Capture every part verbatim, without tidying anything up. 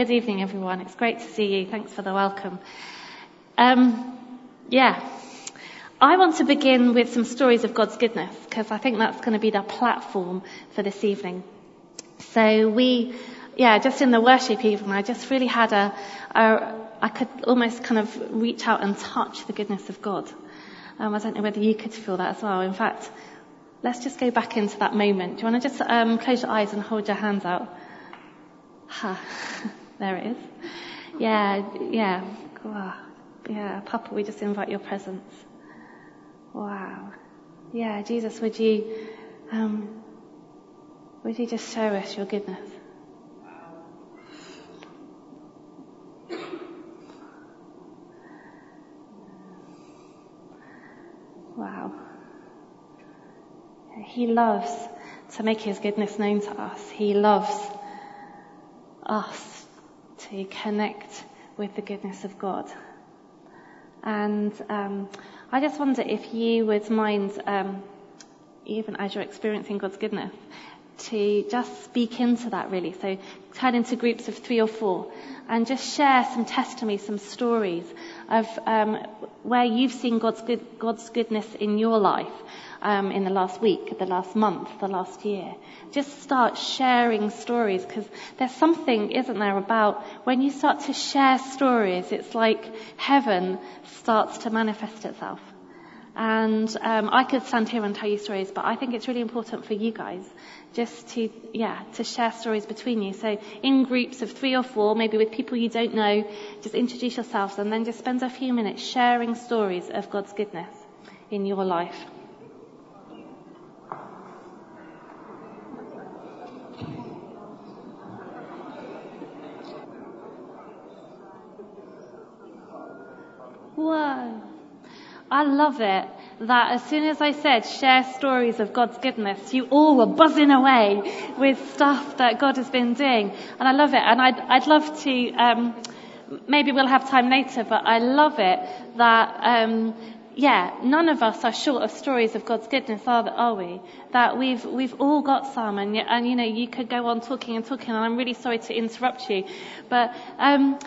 Good evening, everyone. It's great to see you. Thanks for the welcome. Um, yeah. I want to begin with some stories of God's goodness, because I think that's going to be the platform for this evening. So we, yeah, just in the worship evening, I just really had a, a I could almost kind of reach out and touch the goodness of God. Um, I don't know whether you could feel that as well. In fact, let's just go back into that moment. Do you want to just um, close your eyes and hold your hands out? Ha, there it is. Yeah, yeah, wow. Yeah, Papa, we just invite your presence. Wow. Yeah, Jesus, would you, um, would you just show us your goodness? Wow. He loves to make his goodness known to us. He loves us to connect with the goodness of God. And um, I just wonder if you would mind, um, even as you're experiencing God's goodness, to just speak into that really. So turn into groups of three or four and just share some testimonies, some stories of um, where you've seen God's good, God's goodness in your life um, in the last week, the last month, the last year. Just start sharing stories, because there's something, isn't there, about when you start to share stories, it's like heaven starts to manifest itself. And um, I could stand here and tell you stories, but I think it's really important for you guys just to, yeah, to share stories between you. So in groups of three or four, maybe with people you don't know, just introduce yourselves and then just spend a few minutes sharing stories of God's goodness in your life. Whoa. I love it that as soon as I said share stories of God's goodness, you all were buzzing away with stuff that God has been doing. And I love it. And I'd, I'd love to, um, maybe we'll have time later, but I love it that, um, yeah, none of us are short of stories of God's goodness, are, are we? That we've we've all got some, and, and you know, you could go on talking and talking, and I'm really sorry to interrupt you. But, um,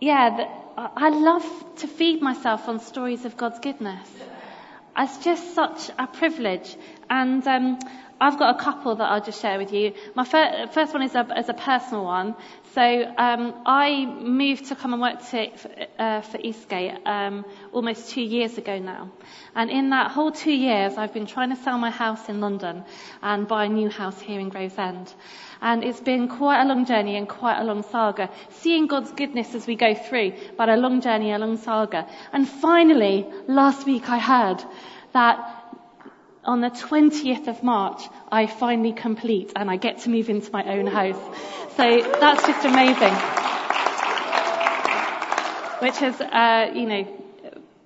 yeah, the, I love to feed myself on stories of God's goodness. It's just such a privilege. And um, I've got a couple that I'll just share with you. My fir- first one is a, is a personal one. So um, I moved to come and work to, uh, for Eastgate um, almost two years ago now. And in that whole two years, I've been trying to sell my house in London and buy a new house here in Gravesend. And it's been quite a long journey and quite a long saga. Seeing God's goodness as we go through, but a long journey, a long saga. And finally, last week I heard that on the twentieth of March, I finally complete and I get to move into my own house. So that's just amazing. Which is, uh, you know,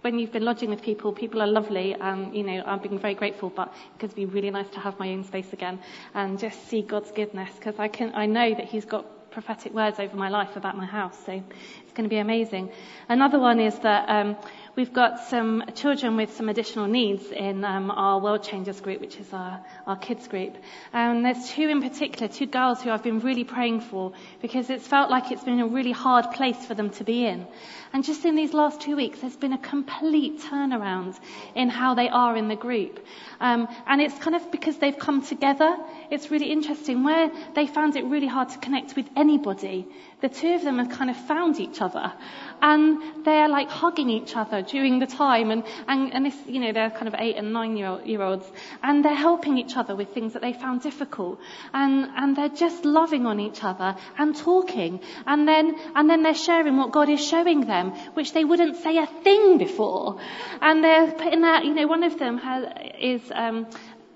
when you've been lodging with people, people are lovely, and, you know, I've been very grateful, but it could be really nice to have my own space again and just see God's goodness, because I can, I know that he's got prophetic words over my life about my house, so it's going to be amazing. Another one is that um, we've got some children with some additional needs in um, our World Changers group, which is our, our kids group. And there's two in particular, two girls who I've been really praying for, because it's felt like it's been a really hard place for them to be in. And just in these last two weeks, there's been a complete turnaround in how they are in the group. Um, and it's kind of because they've come together. It's really interesting. Where they found it really hard to connect with anybody, the two of them have kind of found each other. And they're like hugging each other during the time. And, and, and this, you know, they're kind of eight and nine year, old, year olds. And they're helping each other with things that they found difficult. And, and they're just loving on each other and talking. And then, and then they're sharing what God is showing them, which they wouldn't say a thing before. And they're putting that, you know, one of them has, is, um,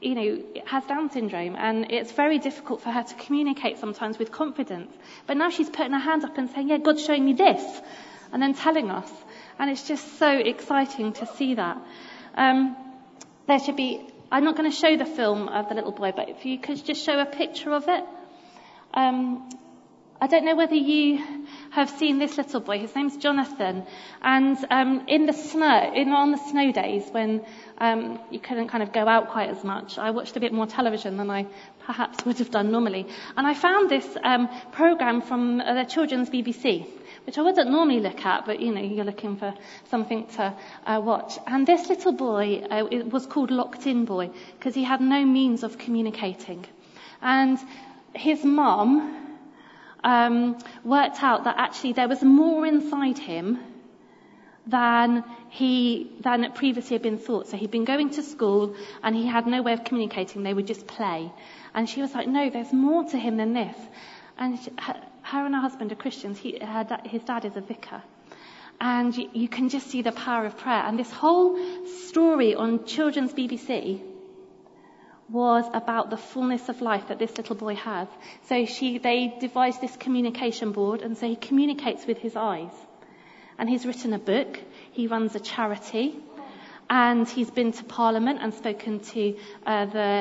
you know, has Down syndrome, and it's very difficult for her to communicate sometimes with confidence. But now she's putting her hand up and saying, yeah, God's showing me this, and then telling us. And it's just so exciting to see that. Um, there should be, I'm not going to show the film of the little boy, but if you could just show a picture of it. Um, I don't know whether you have seen this little boy. His name's Jonathan. And um, in the snow, in on the snow days when um, you couldn't kind of go out quite as much, I watched a bit more television than I perhaps would have done normally. And I found this um, program from the Children's B B C, which I wouldn't normally look at, but, you know, you're looking for something to uh, watch. And this little boy, uh, it was called Locked-in Boy, because he had no means of communicating. And his mum um, worked out that actually there was more inside him than he than it previously had been thought. So he'd been going to school, and he had no way of communicating. They would just play. And she was like, no, there's more to him than this. And she, her, Her and her husband are Christians. He, her, his dad is a vicar. And you, you can just see the power of prayer. And this whole story on Children's B B C was about the fullness of life that this little boy has. So she, they devised this communication board, and so he communicates with his eyes. And he's written a book. He runs a charity. And he's been to Parliament and spoken to uh, the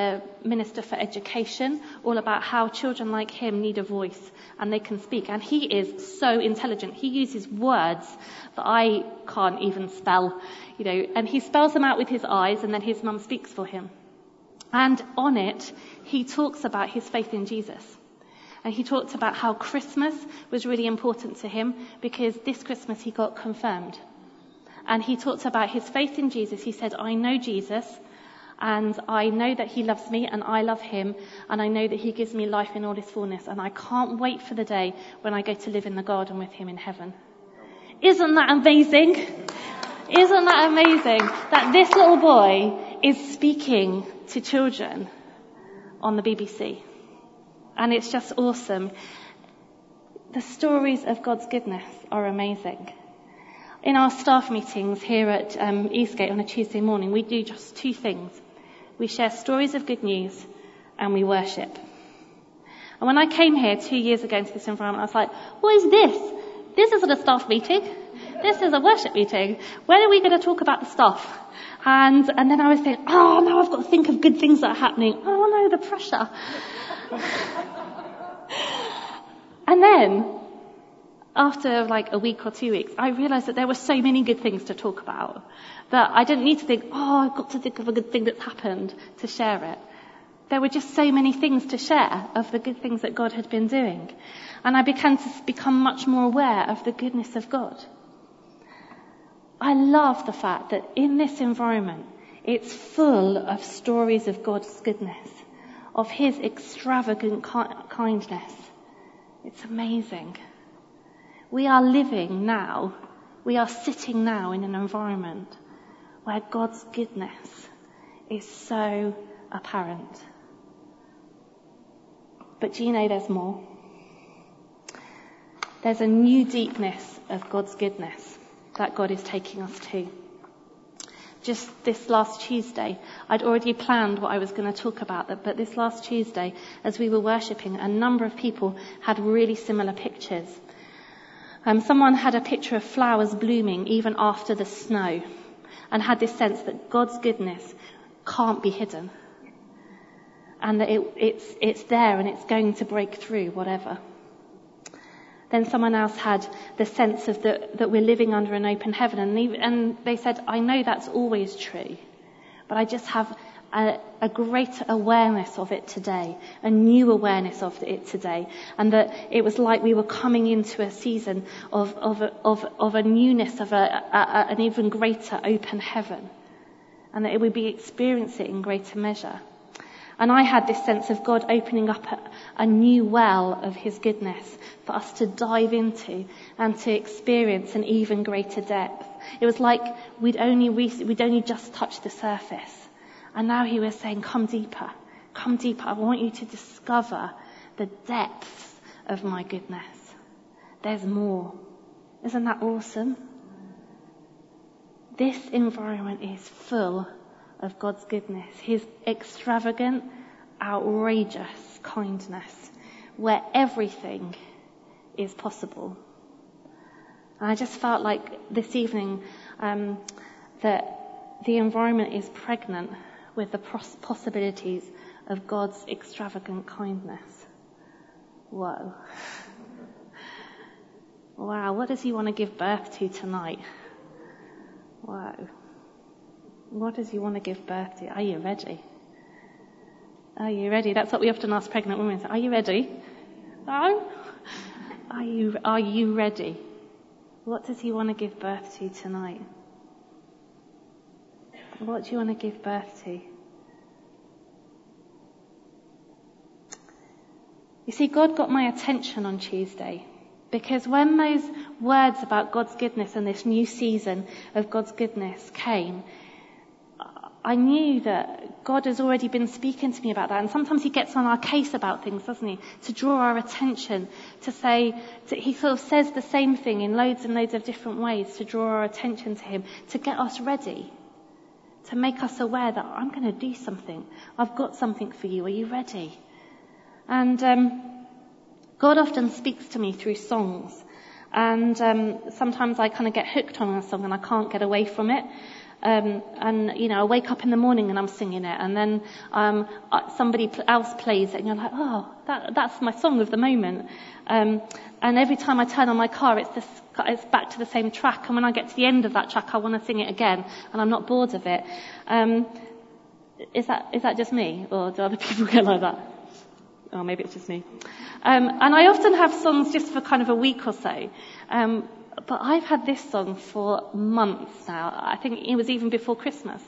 Minister for Education all about how children like him need a voice and they can speak. And he is so intelligent. He uses words that I can't even spell, you know, and he spells them out with his eyes, and then his mum speaks for him. And on it, he talks about his faith in Jesus. And he talked about how Christmas was really important to him, because this Christmas he got confirmed. And he talked about his faith in Jesus. He said, I know Jesus, and I know that he loves me, and I love him, and I know that he gives me life in all his fullness, and I can't wait for the day when I go to live in the garden with him in heaven. Isn't that amazing? Isn't that amazing that this little boy is speaking to children on the B B C? And it's just awesome. The stories of God's goodness are amazing. In our staff meetings here at um, Eastgate on a Tuesday morning, we do just two things. We share stories of good news, and we worship. And when I came here two years ago into this environment, I was like, what is this? This isn't a staff meeting. This is a worship meeting. When are we going to talk about the stuff? And and then I was thinking, oh, now I've got to think of good things that are happening. Oh, no, the pressure. And then, after like a week or two weeks, I realised that there were so many good things to talk about that I didn't need to think, oh, I've got to think of a good thing that's happened to share it. There were just so many things to share of the good things that God had been doing. And I began to become much more aware of the goodness of God. I love the fact that in this environment, it's full of stories of God's goodness, of his extravagant kindness. It's amazing. We are living now, we are sitting now in an environment where God's goodness is so apparent. But do you know there's more? There's a new deepness of God's goodness that God is taking us to. Just this last Tuesday, I'd already planned what I was going to talk about, but this last Tuesday, as we were worshipping, a number of people had really similar pictures. Um, someone had a picture of flowers blooming even after the snow, and had this sense that God's goodness can't be hidden, and that it, it's it's there and it's going to break through whatever. Then someone else had the sense of the, that we're living under an open heaven, and they, and they said, I know that's always true, but I just have A, a greater awareness of it today, a new awareness of it today, and that it was like we were coming into a season of of a, of, of a newness, of a, a, an even greater open heaven, and that it would be experienced in greater measure. And I had this sense of God opening up a, a new well of his goodness for us to dive into and to experience an even greater depth. It was like we'd only re- we'd only just touched the surface. And now he was saying, come deeper, come deeper. I want you to discover the depths of my goodness. There's more. Isn't that awesome? This environment is full of God's goodness, his extravagant, outrageous kindness, where everything is possible. And I just felt like this evening um, that the environment is pregnant with the possibilities of God's extravagant kindness. Whoa. Wow, what does he want to give birth to tonight? Whoa. What does he want to give birth to? Are you ready? Are you ready? That's what we often ask pregnant women. Are you ready? No? Are you, are you ready? What does he want to give birth to tonight? What do you want to give birth to? You see, God got my attention on Tuesday, because when those words about God's goodness and this new season of God's goodness came, I knew that God has already been speaking to me about that. And sometimes he gets on our case about things, doesn't he? To draw our attention, to say, to, he sort of says the same thing in loads and loads of different ways to draw our attention to him, to get us ready, to make us aware that I'm going to do something. I've got something for you. Are you ready? And um, God often speaks to me through songs. And um, sometimes I kind of get hooked on a song and I can't get away from it. Um, and, you know, I wake up in the morning and I'm singing it. And then um, somebody else plays it and you're like, oh, that, that's my song of the moment. Um, and every time I turn on my car, it's, this, it's back to the same track. And when I get to the end of that track, I want to sing it again. And I'm not bored of it. Um, is that is that just me? Or do other people get like that? Oh, maybe it's just me. Um, and I often have songs just for kind of a week or so. Um, but I've had this song for months now. I think it was even before Christmas.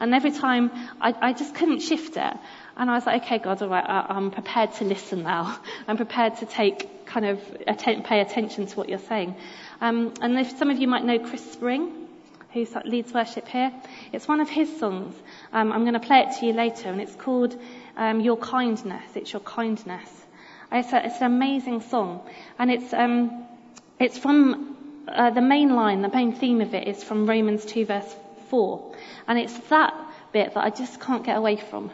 And every time I, I just couldn't shift it. And I was like, okay, God, all right, I, I'm prepared to listen now. I'm prepared to take kind of atten- pay attention to what you're saying. Um, and if some of you might know Chris Spring, who leads worship here. It's one of his songs. Um, I'm going to play it to you later, and it's called um, Your Kindness. It's Your Kindness. It's, a, it's an amazing song, and it's um, it's from uh, the main line, the main theme of it is from Romans two verse four, and it's that bit that I just can't get away from.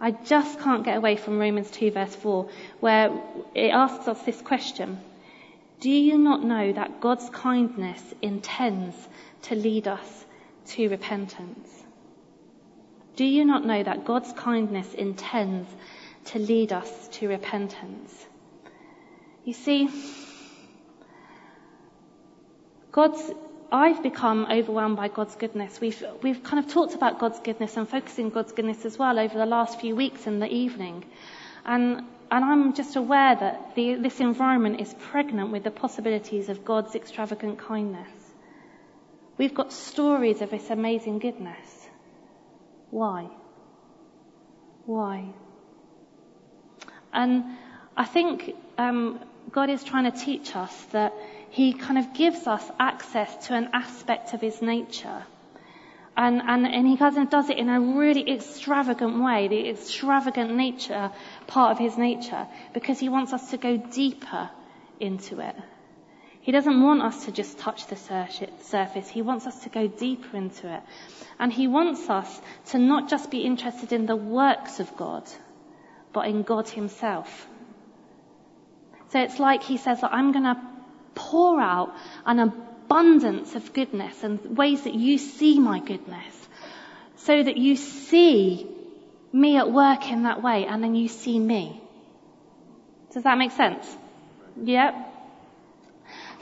I just can't get away from Romans two verse four, where it asks us this question. Do you not know that God's kindness intends to lead us to repentance? Do you not know that God's kindness intends to lead us to repentance? You see, God's I've become overwhelmed by God's goodness. We've we've kind of talked about God's goodness and focusing on God's goodness as well over the last few weeks in the evening. And And I'm just aware that the, this environment is pregnant with the possibilities of God's extravagant kindness. We've got stories of this amazing goodness. Why? Why? And I think um, God is trying to teach us that he kind of gives us access to an aspect of his nature. And, and, and he kind of does it in a really extravagant way, the extravagant nature, part of his nature, because he wants us to go deeper into it. He doesn't want us to just touch the surface. He wants us to go deeper into it. And he wants us to not just be interested in the works of God, but in God himself. So it's like he says that I'm going to pour out an abundance abundance of goodness and ways that you see my goodness, so that you see me at work in that way, and then you see me. Does that make sense? Yep.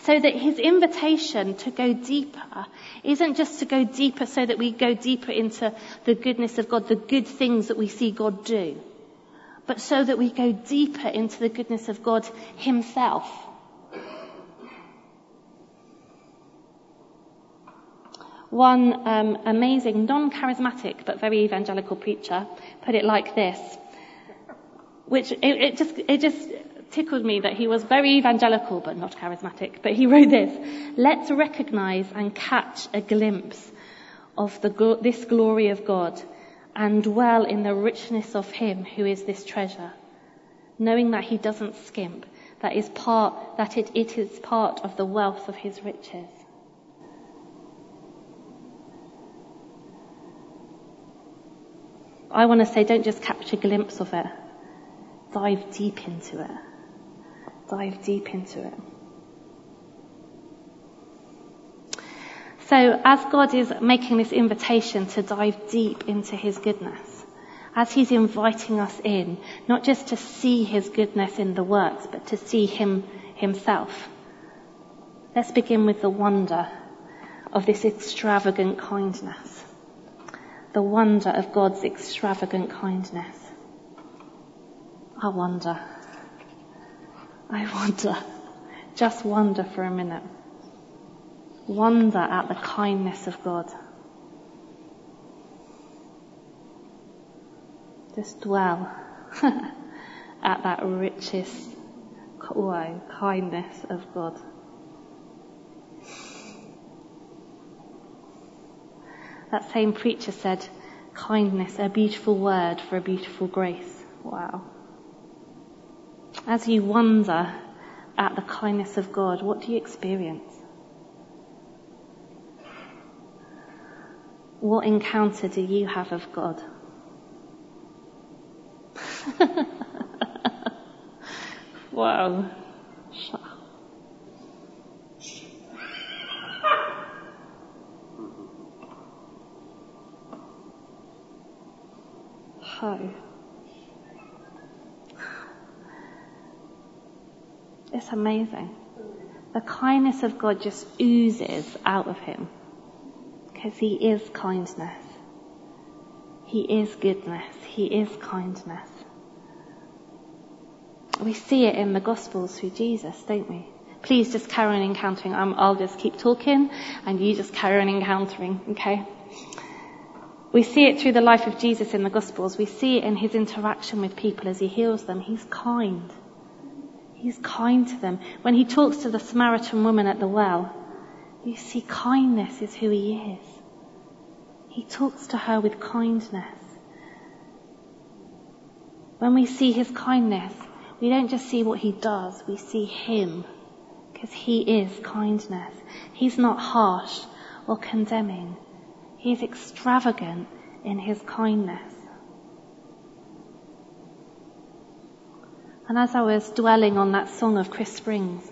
So that his invitation to go deeper isn't just to go deeper so that we go deeper into the goodness of God, the good things that we see God do, but so that we go deeper into the goodness of God himself. One um, amazing, non-charismatic, but very evangelical preacher put it like this, which it, it just it just tickled me that he was very evangelical, but not charismatic. But he wrote this, let's recognize and catch a glimpse of the, this glory of God and dwell in the richness of him who is this treasure, knowing that he doesn't skimp, that is part, that it, it is part of the wealth of his riches. I want to say, don't just catch a glimpse of it. Dive deep into it. Dive deep into it. So as God is making this invitation to dive deep into his goodness, as he's inviting us in, not just to see his goodness in the works, but to see him himself. Let's begin with the wonder of this extravagant kindness. The wonder of God's extravagant kindness. I wonder. I wonder. Just wonder for a minute. Wonder at the kindness of God. Just dwell at that richest whoa, kindness of God. That same preacher said, kindness, a beautiful word for a beautiful grace. Wow. As you wonder at the kindness of God, what do you experience? What encounter do you have of God? Wow. Oh. It's amazing. The kindness of God just oozes out of him. Because he is kindness. He is goodness. He is kindness. We see it in the Gospels through Jesus, don't we? Please just carry on encountering. I'm, I'll just keep talking and you just carry on encountering, okay? We see it through the life of Jesus in the Gospels. We see it in his interaction with people as he heals them. He's kind. He's kind to them. When he talks to the Samaritan woman at the well, you see kindness is who he is. He talks to her with kindness. When we see his kindness, we don't just see what he does, we see him, because he is kindness. He's not harsh or condemning. He's extravagant in his kindness. And as I was dwelling on that song of Chris Spring's,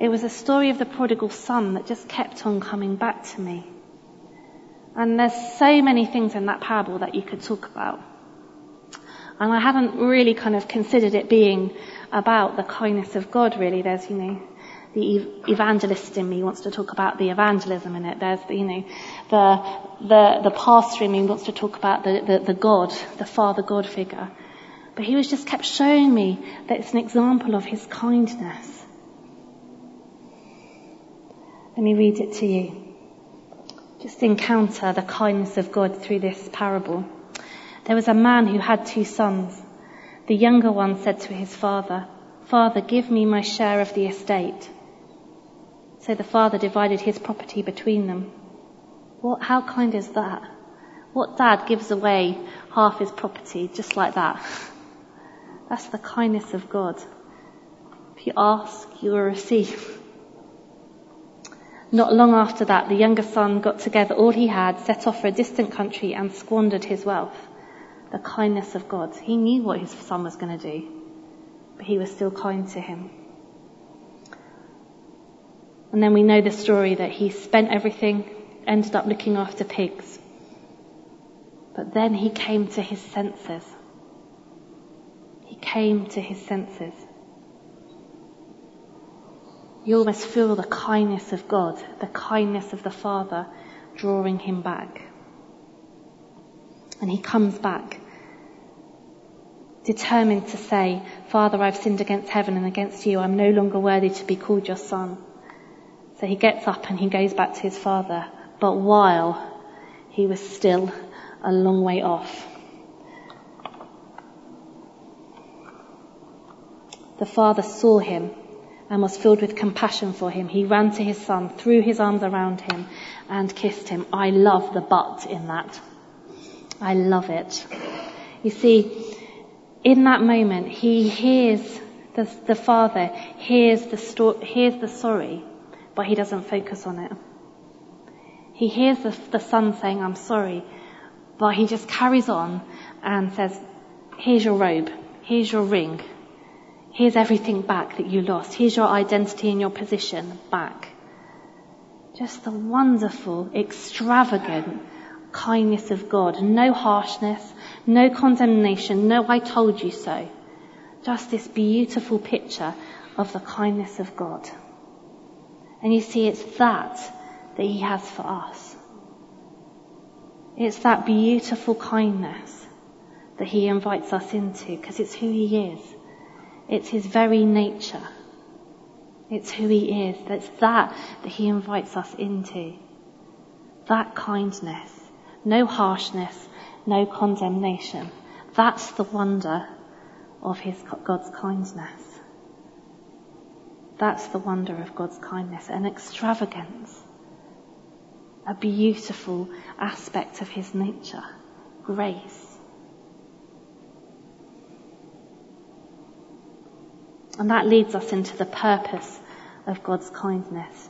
it was a story of the prodigal son that just kept on coming back to me. And there's so many things in that parable that you could talk about. And I hadn't really kind of considered it being about the kindness of God, really. There's, you know, the evangelist in me wants to talk about the evangelism in it. There's, the, you know, the the the pastor in me wants to talk about the, the, the God, the Father God figure. But he was just kept showing me that it's an example of his kindness. Let me read it to you. Just encounter the kindness of God through this parable. There was a man who had two sons. The younger one said to his father, "Father, give me my share of the estate." So the father divided his property between them. What, how kind is that? What dad gives away half his property just like that? That's the kindness of God. If you ask, you will receive. Not long after that, the younger son got together all he had, set off for a distant country, and squandered his wealth. The kindness of God. He knew what his son was going to do, but he was still kind to him. And then we know the story that he spent everything, ended up looking after pigs. But then he came to his senses. He came to his senses. You almost feel the kindness of God, the kindness of the Father drawing him back. And he comes back, determined to say, "Father, I've sinned against heaven and against you. I'm no longer worthy to be called your son." So he gets up and he goes back to his father. But while he was still a long way off, the father saw him and was filled with compassion for him. He ran to his son, threw his arms around him, and kissed him. I love the but in that. I love it. You see, in that moment, he hears the, the father, hears the sto- hears the sorry, but he doesn't focus on it. He hears the, the son saying, "I'm sorry," but he just carries on and says, "Here's your robe, here's your ring, here's everything back that you lost, here's your identity and your position back." Just the wonderful, extravagant kindness of God. No harshness, no condemnation, no "I told you so." Just this beautiful picture of the kindness of God. And you see, it's that that he has for us. It's that beautiful kindness that he invites us into, because it's who he is. It's his very nature. It's who he is. It's that that he invites us into. That kindness. No harshness. No condemnation. That's the wonder of his God's kindness. That's the wonder of God's kindness. An extravagance. A beautiful aspect of his nature. Grace. And that leads us into the purpose of God's kindness.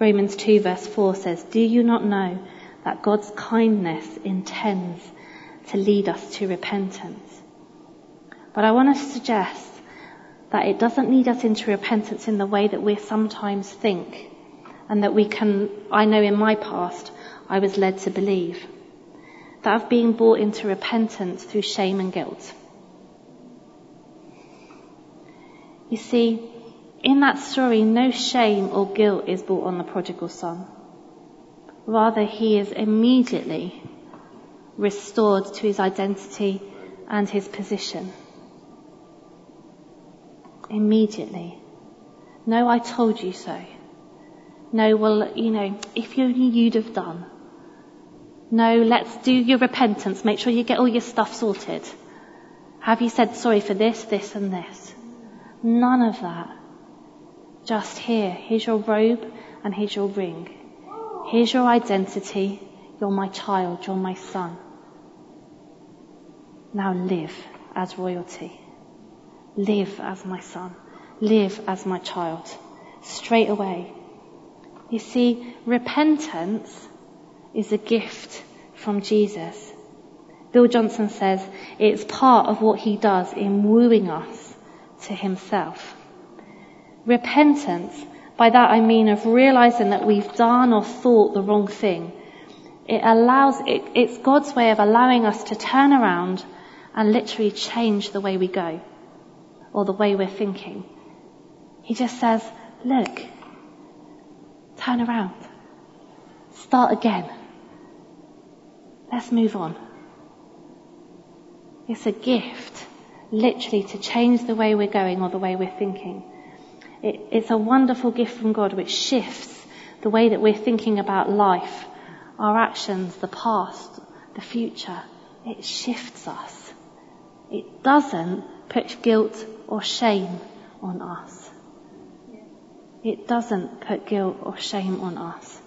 Romans two verse four says, "Do you not know that God's kindness intends to lead us to repentance?" But I want to suggest that it doesn't lead us into repentance in the way that we sometimes think, and that we can, I know in my past, I was led to believe. That of being brought into repentance through shame and guilt. You see, in that story, no shame or guilt is brought on the prodigal son. Rather, he is immediately restored to his identity and his position. Immediately. No, I told you so. No, well, you know, if only you'd have done. No, let's do your repentance. Make sure you get all your stuff sorted. Have you said sorry for this, this, and this? None of that. Just here. Here's your robe and here's your ring. Here's your identity. You're my child. You're my son. Now live as royalty. Live as my son. Live as my child. Straight away. You see, repentance is a gift from Jesus. Bill Johnson says it's part of what he does in wooing us to himself. Repentance, by that I mean of realizing that we've done or thought the wrong thing. It allows, it, it's God's way of allowing us to turn around and literally change the way we go or the way we're thinking. He just says, look, turn around, start again. Let's move on. It's a gift. Literally to change the way we're going or the way we're thinking. It, it's a wonderful gift from God which shifts the way that we're thinking about life, our actions, the past, the future. It shifts us. It doesn't put guilt or shame on us. It doesn't put guilt or shame on us.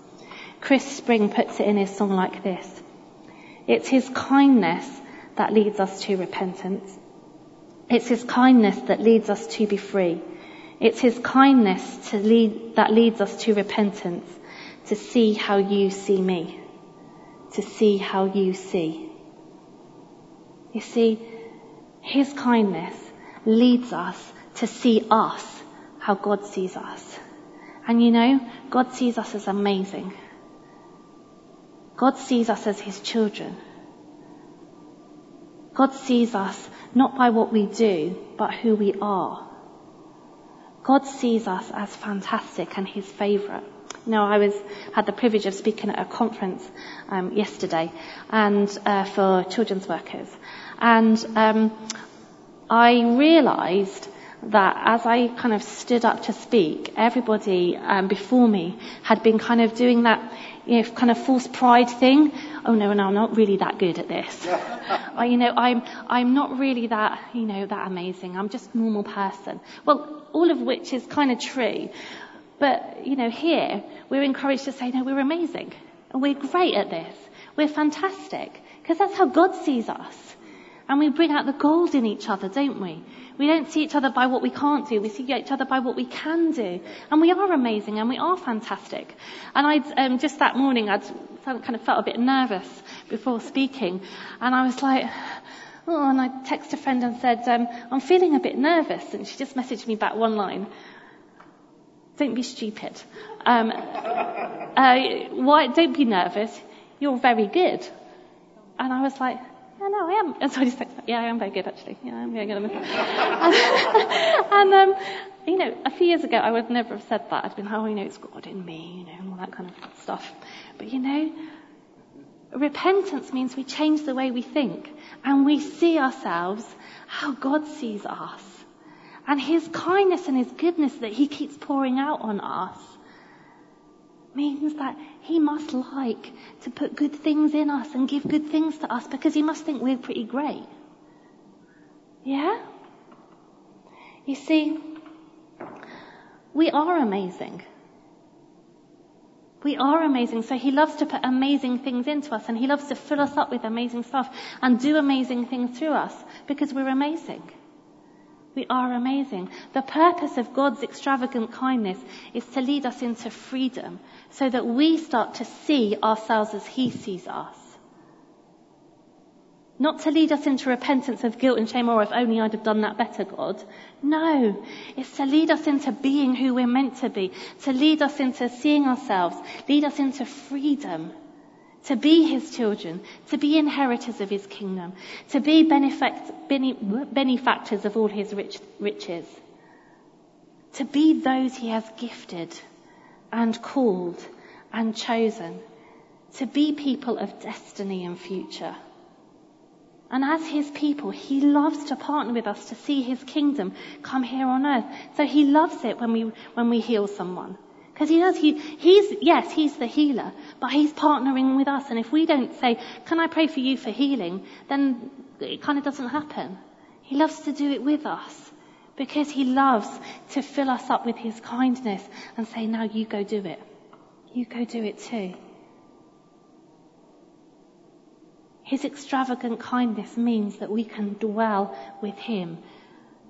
Chris Spring puts it in his song like this. It's his kindness that leads us to repentance. It's his kindness that leads us to be free. It's his kindness to lead, that leads us to repentance, to see how you see me, to see how you see. You see, his kindness leads us to see us how God sees us. And you know, God sees us as amazing. God sees us as his children. God sees us not by what we do, but who we are. God sees us as fantastic and his favourite. Now, I was had the privilege of speaking at a conference um, yesterday and uh, for children's workers. And um, I realised that as I kind of stood up to speak, everybody um, before me had been kind of doing that, you know, kind of false pride thing. Oh no, no, I'm not really that good at this. I, you know, I'm I'm not really that, you know, that amazing. I'm just a normal person. Well, all of which is kind of true, but you know, here we're encouraged to say, no, we're amazing and we're great at this. We're fantastic because that's how God sees us. And we bring out the gold in each other, don't we? We don't see each other by what we can't do. We see each other by what we can do. And we are amazing and we are fantastic. And I'd, um, just that morning, I'd kind of felt a bit nervous before speaking. And I was like, oh, and I texted a friend and said, um, I'm feeling a bit nervous. And she just messaged me back one line. Don't be stupid. Um, uh, why, don't be nervous. You're very good. And I was like, yeah, no, I am. And so I just like, yeah, I am very good, actually. Yeah, I'm very good. And, and um, you know, a few years ago, I would never have said that. I'd been, oh, you know, it's God in me, you know, and all that kind of stuff. But, you know, Repentance means we change the way we think and we see ourselves how God sees us, and his kindness and his goodness that he keeps pouring out on us means that he must like to put good things in us and give good things to us, because he must think we're pretty great. Yeah? You see, we are amazing. We are amazing. So he loves to put amazing things into us, and he loves to fill us up with amazing stuff and do amazing things through us, because we're amazing. We are amazing. The purpose of God's extravagant kindness is to lead us into freedom so that we start to see ourselves as he sees us. Not to lead us into repentance of guilt and shame, or if only I'd have done that better, God. No, it's to lead us into being who we're meant to be, to lead us into seeing ourselves, lead us into freedom, to be his children, to be inheritors of his kingdom, to be benefact, bene, benefactors of all his rich, riches, to be those he has gifted and called and chosen, to be people of destiny and future. And as his people, he loves to partner with us to see his kingdom come here on earth. So he loves it when we when we heal someone. Because he does, he, he's, yes, he's the healer, but he's partnering with us. And if we don't say, can I pray for you for healing, then it kind of doesn't happen. He loves to do it with us because he loves to fill us up with his kindness and say, now you go do it. You go do it too. His extravagant kindness means that we can dwell with him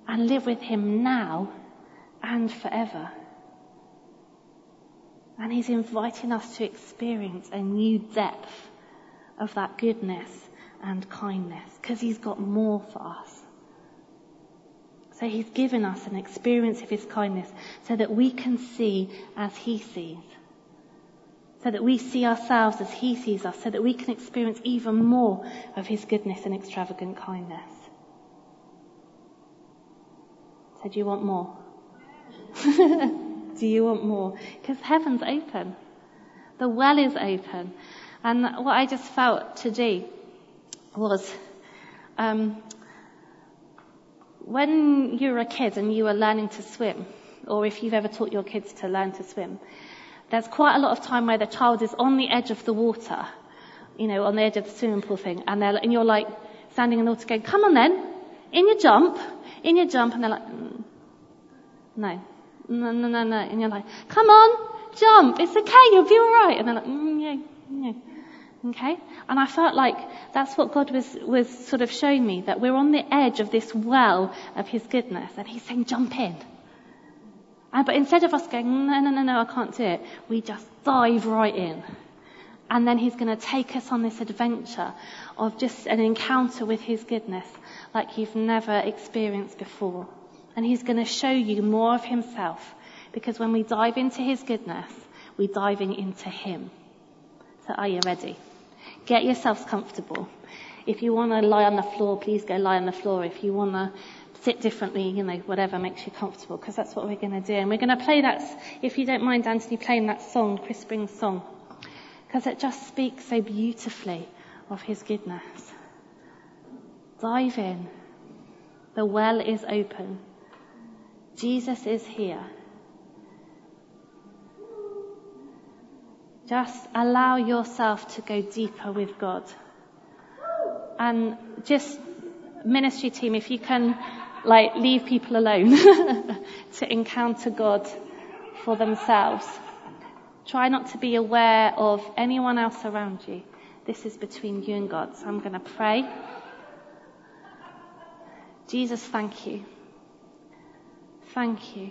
and live with him now and forever. And he's inviting us to experience a new depth of that goodness and kindness, because he's got more for us. So he's given us an experience of his kindness so that we can see as he sees. So that we see ourselves as he sees us, so that we can experience even more of his goodness and extravagant kindness. So do you want more? Do you want more? Because heaven's open. The well is open. And what I just felt to do was, um, when you were a kid and you were learning to swim, or if you've ever taught your kids to learn to swim, there's quite a lot of time where the child is on the edge of the water, you know, on the edge of the swimming pool thing, and they're and you're like standing in the water going, come on then, in your jump, in your jump, and they're like, mm, no, no, no, no, no, and you're like, come on, jump, it's okay, you'll be all right, and they're like, mm, yeah, yeah, okay, and I felt like that's what God was was sort of showing me, that we're on the edge of this well of his goodness, and he's saying, jump in. And, but instead of us going, no, no, no, no, I can't do it, we just dive right in. And then he's going to take us on this adventure of just an encounter with his goodness like you've never experienced before. And he's going to show you more of himself, because when we dive into his goodness, we're diving into him. So are you ready? Get yourselves comfortable. If you want to lie on the floor, please go lie on the floor. If you want to sit differently, you know, whatever makes you comfortable, because that's what we're going to do. And we're going to play that, if you don't mind, Anthony, playing that song, Chris Spring's song, because it just speaks so beautifully of his goodness. Dive in. The well is open. Jesus is here. Just allow yourself to go deeper with God. And just, ministry team, if you can, like, leave people alone to encounter God for themselves. Try not to be aware of anyone else around you. This is between you and God. So I'm going to pray. Jesus, thank you. Thank you.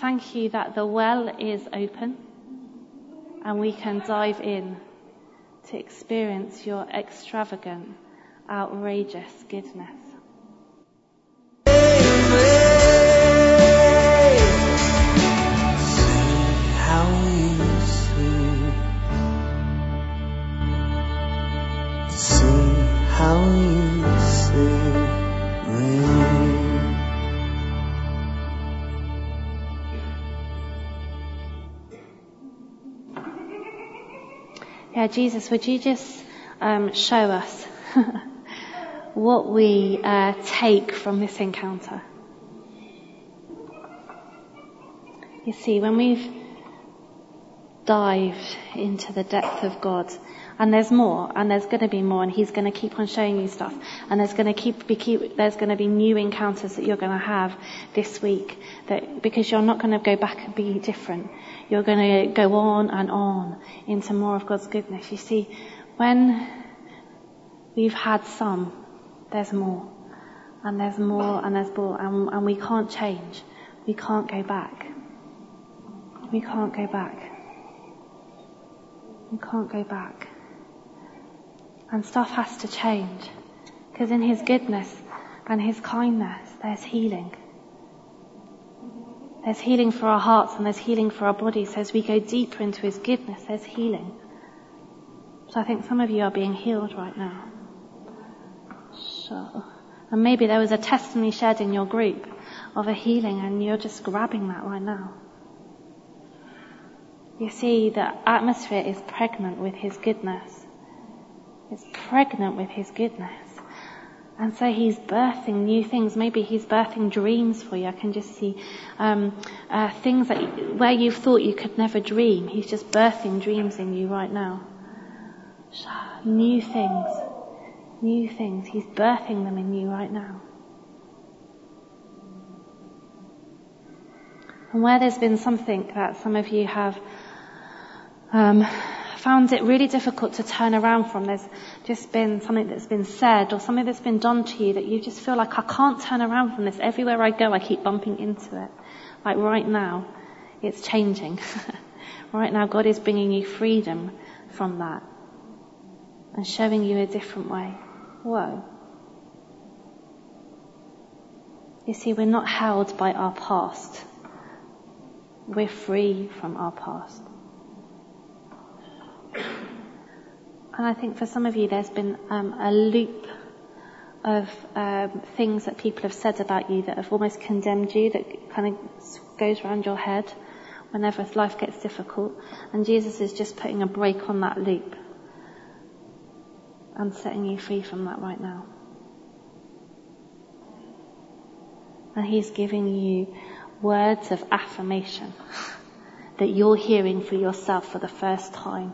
Thank you that the well is open and we can dive in to experience your extravagant, outrageous goodness. How you sing, sing how you sing. Yeah, Jesus, would you just um, show us what we uh, take from this encounter? You see, when we've dived into the depth of God, and there's more, and there's going to be more, and He's going to keep on showing you stuff, and there's going to keep, be keep there's going to be new encounters that you're going to have this week, that because you're not going to go back and be different, you're going to go on and on into more of God's goodness. You see, when we've had some, there's more, and there's more, and there's more, and, and we can't change, we can't go back, we can't go back, we can't go back. And stuff has to change, because in His goodness and His kindness there's healing. There's healing for our hearts and there's healing for our bodies. So as we go deeper into His goodness, there's healing. So I think some of you are being healed right now. Sure. And maybe there was a testimony shared in your group of a healing and you're just grabbing that right now. You see, the atmosphere is pregnant with His goodness. It's pregnant with His goodness. And so He's birthing new things. Maybe He's birthing dreams for you. I can just see um, uh, things that where you thought you could never dream. He's just birthing dreams in you right now. New things. New things. He's birthing them in you right now. And where there's been something that some of you have um found it really difficult to turn around from, there's just been something that's been said or something that's been done to you that you just feel like, I can't turn around from this. Everywhere I go I keep bumping into it. Like right now it's changing. Right now God is bringing you freedom from that and showing you a different way. Whoa. You see, we're not held by our past. We're free from our past. And I think for some of you there's been um, a loop of um, things that people have said about you that have almost condemned you, that kind of goes around your head whenever life gets difficult. And Jesus is just putting a break on that loop and setting you free from that right now. And He's giving you words of affirmation that you're hearing for yourself for the first time.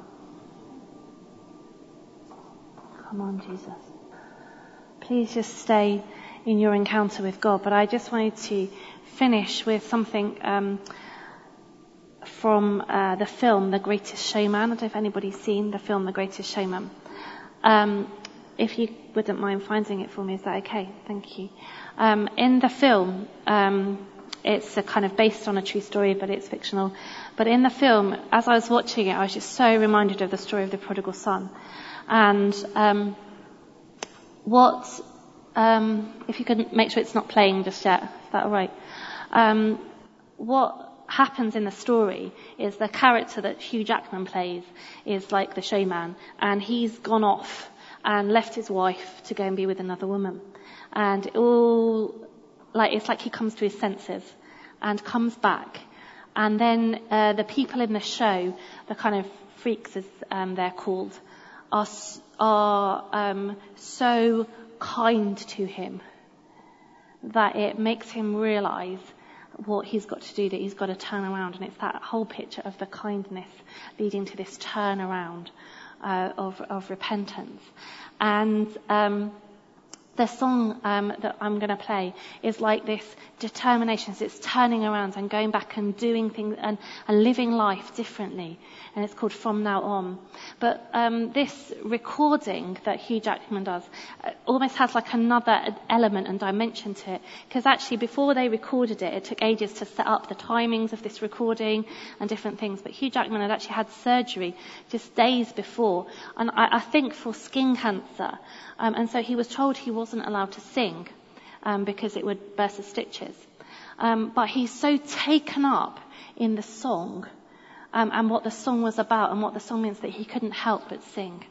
Come on, Jesus. Please just stay in your encounter with God. But I just wanted to finish with something um, from uh, the film The Greatest Showman. I don't know if anybody's seen the film The Greatest Showman. Um, if you wouldn't mind finding it for me, is that okay? Thank you. Um, in the film, um, it's a kind of based on a true story, but it's fictional. But in the film, as I was watching it, I was just so reminded of the story of the prodigal son. And um, what, um, if you could make sure it's not playing just yet, is that all right? Um, what happens in the story is the character that Hugh Jackman plays is like the showman, and he's gone off and left his wife to go and be with another woman. And all, like, it's like he comes to his senses and comes back. And then uh, the people in the show, the kind of freaks as um, they're called, are are um, so kind to him that it makes him realise what he's got to do, that he's got to turn around. And it's that whole picture of the kindness leading to this turnaround uh, of, of repentance. And um, the song um, that I'm going to play is like this determination. So it's turning around and going back and doing things and, and living life differently. And it's called From Now On. But um, this recording that Hugh Jackman does uh, almost has like another element and dimension to it. Because actually before they recorded it, it took ages to set up the timings of this recording and different things. But Hugh Jackman had actually had surgery just days before. And I, I think for skin cancer. Um, and so he was told he wasn't allowed to sing um, because it would burst his stitches. Um, but he's so taken up in the song um, and what the song was about and what the song means that he couldn't help but sing.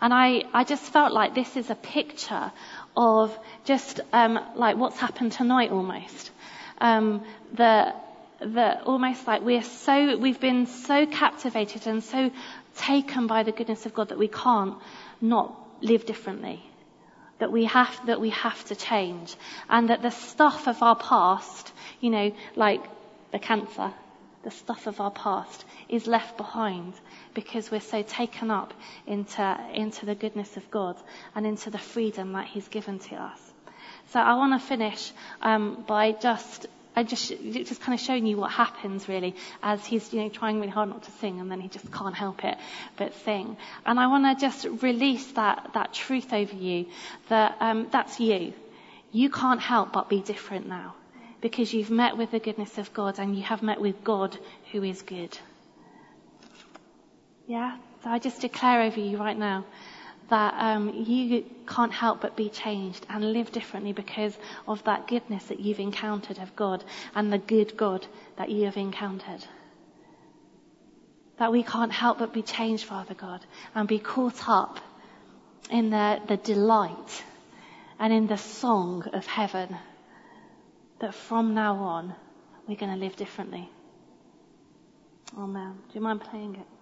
And I, I just felt like this is a picture of just um, like what's happened tonight almost. Um, the that almost like we're so, we've been so captivated and so taken by the goodness of God that we can't not live differently. That we have, that we have to change. And that the stuff of our past, you know, like the cancer, the stuff of our past is left behind because we're so taken up into, into the goodness of God and into the freedom that he's given to us. So I want to finish, um, by just, I just, just kind of showing you what happens really as he's, you know, trying really hard not to sing and then he just can't help it but sing. And I want to just release that, that truth over you that, um, that's you. You can't help but be different now. Because you've met with the goodness of God and you have met with God who is good. Yeah? So I just declare over you right now that um, you can't help but be changed and live differently because of that goodness that you've encountered of God and the good God that you have encountered. That we can't help but be changed, Father God, and be caught up in the, the delight and in the song of heaven. That from now on, we're going to live differently. Amen. Do you mind playing it?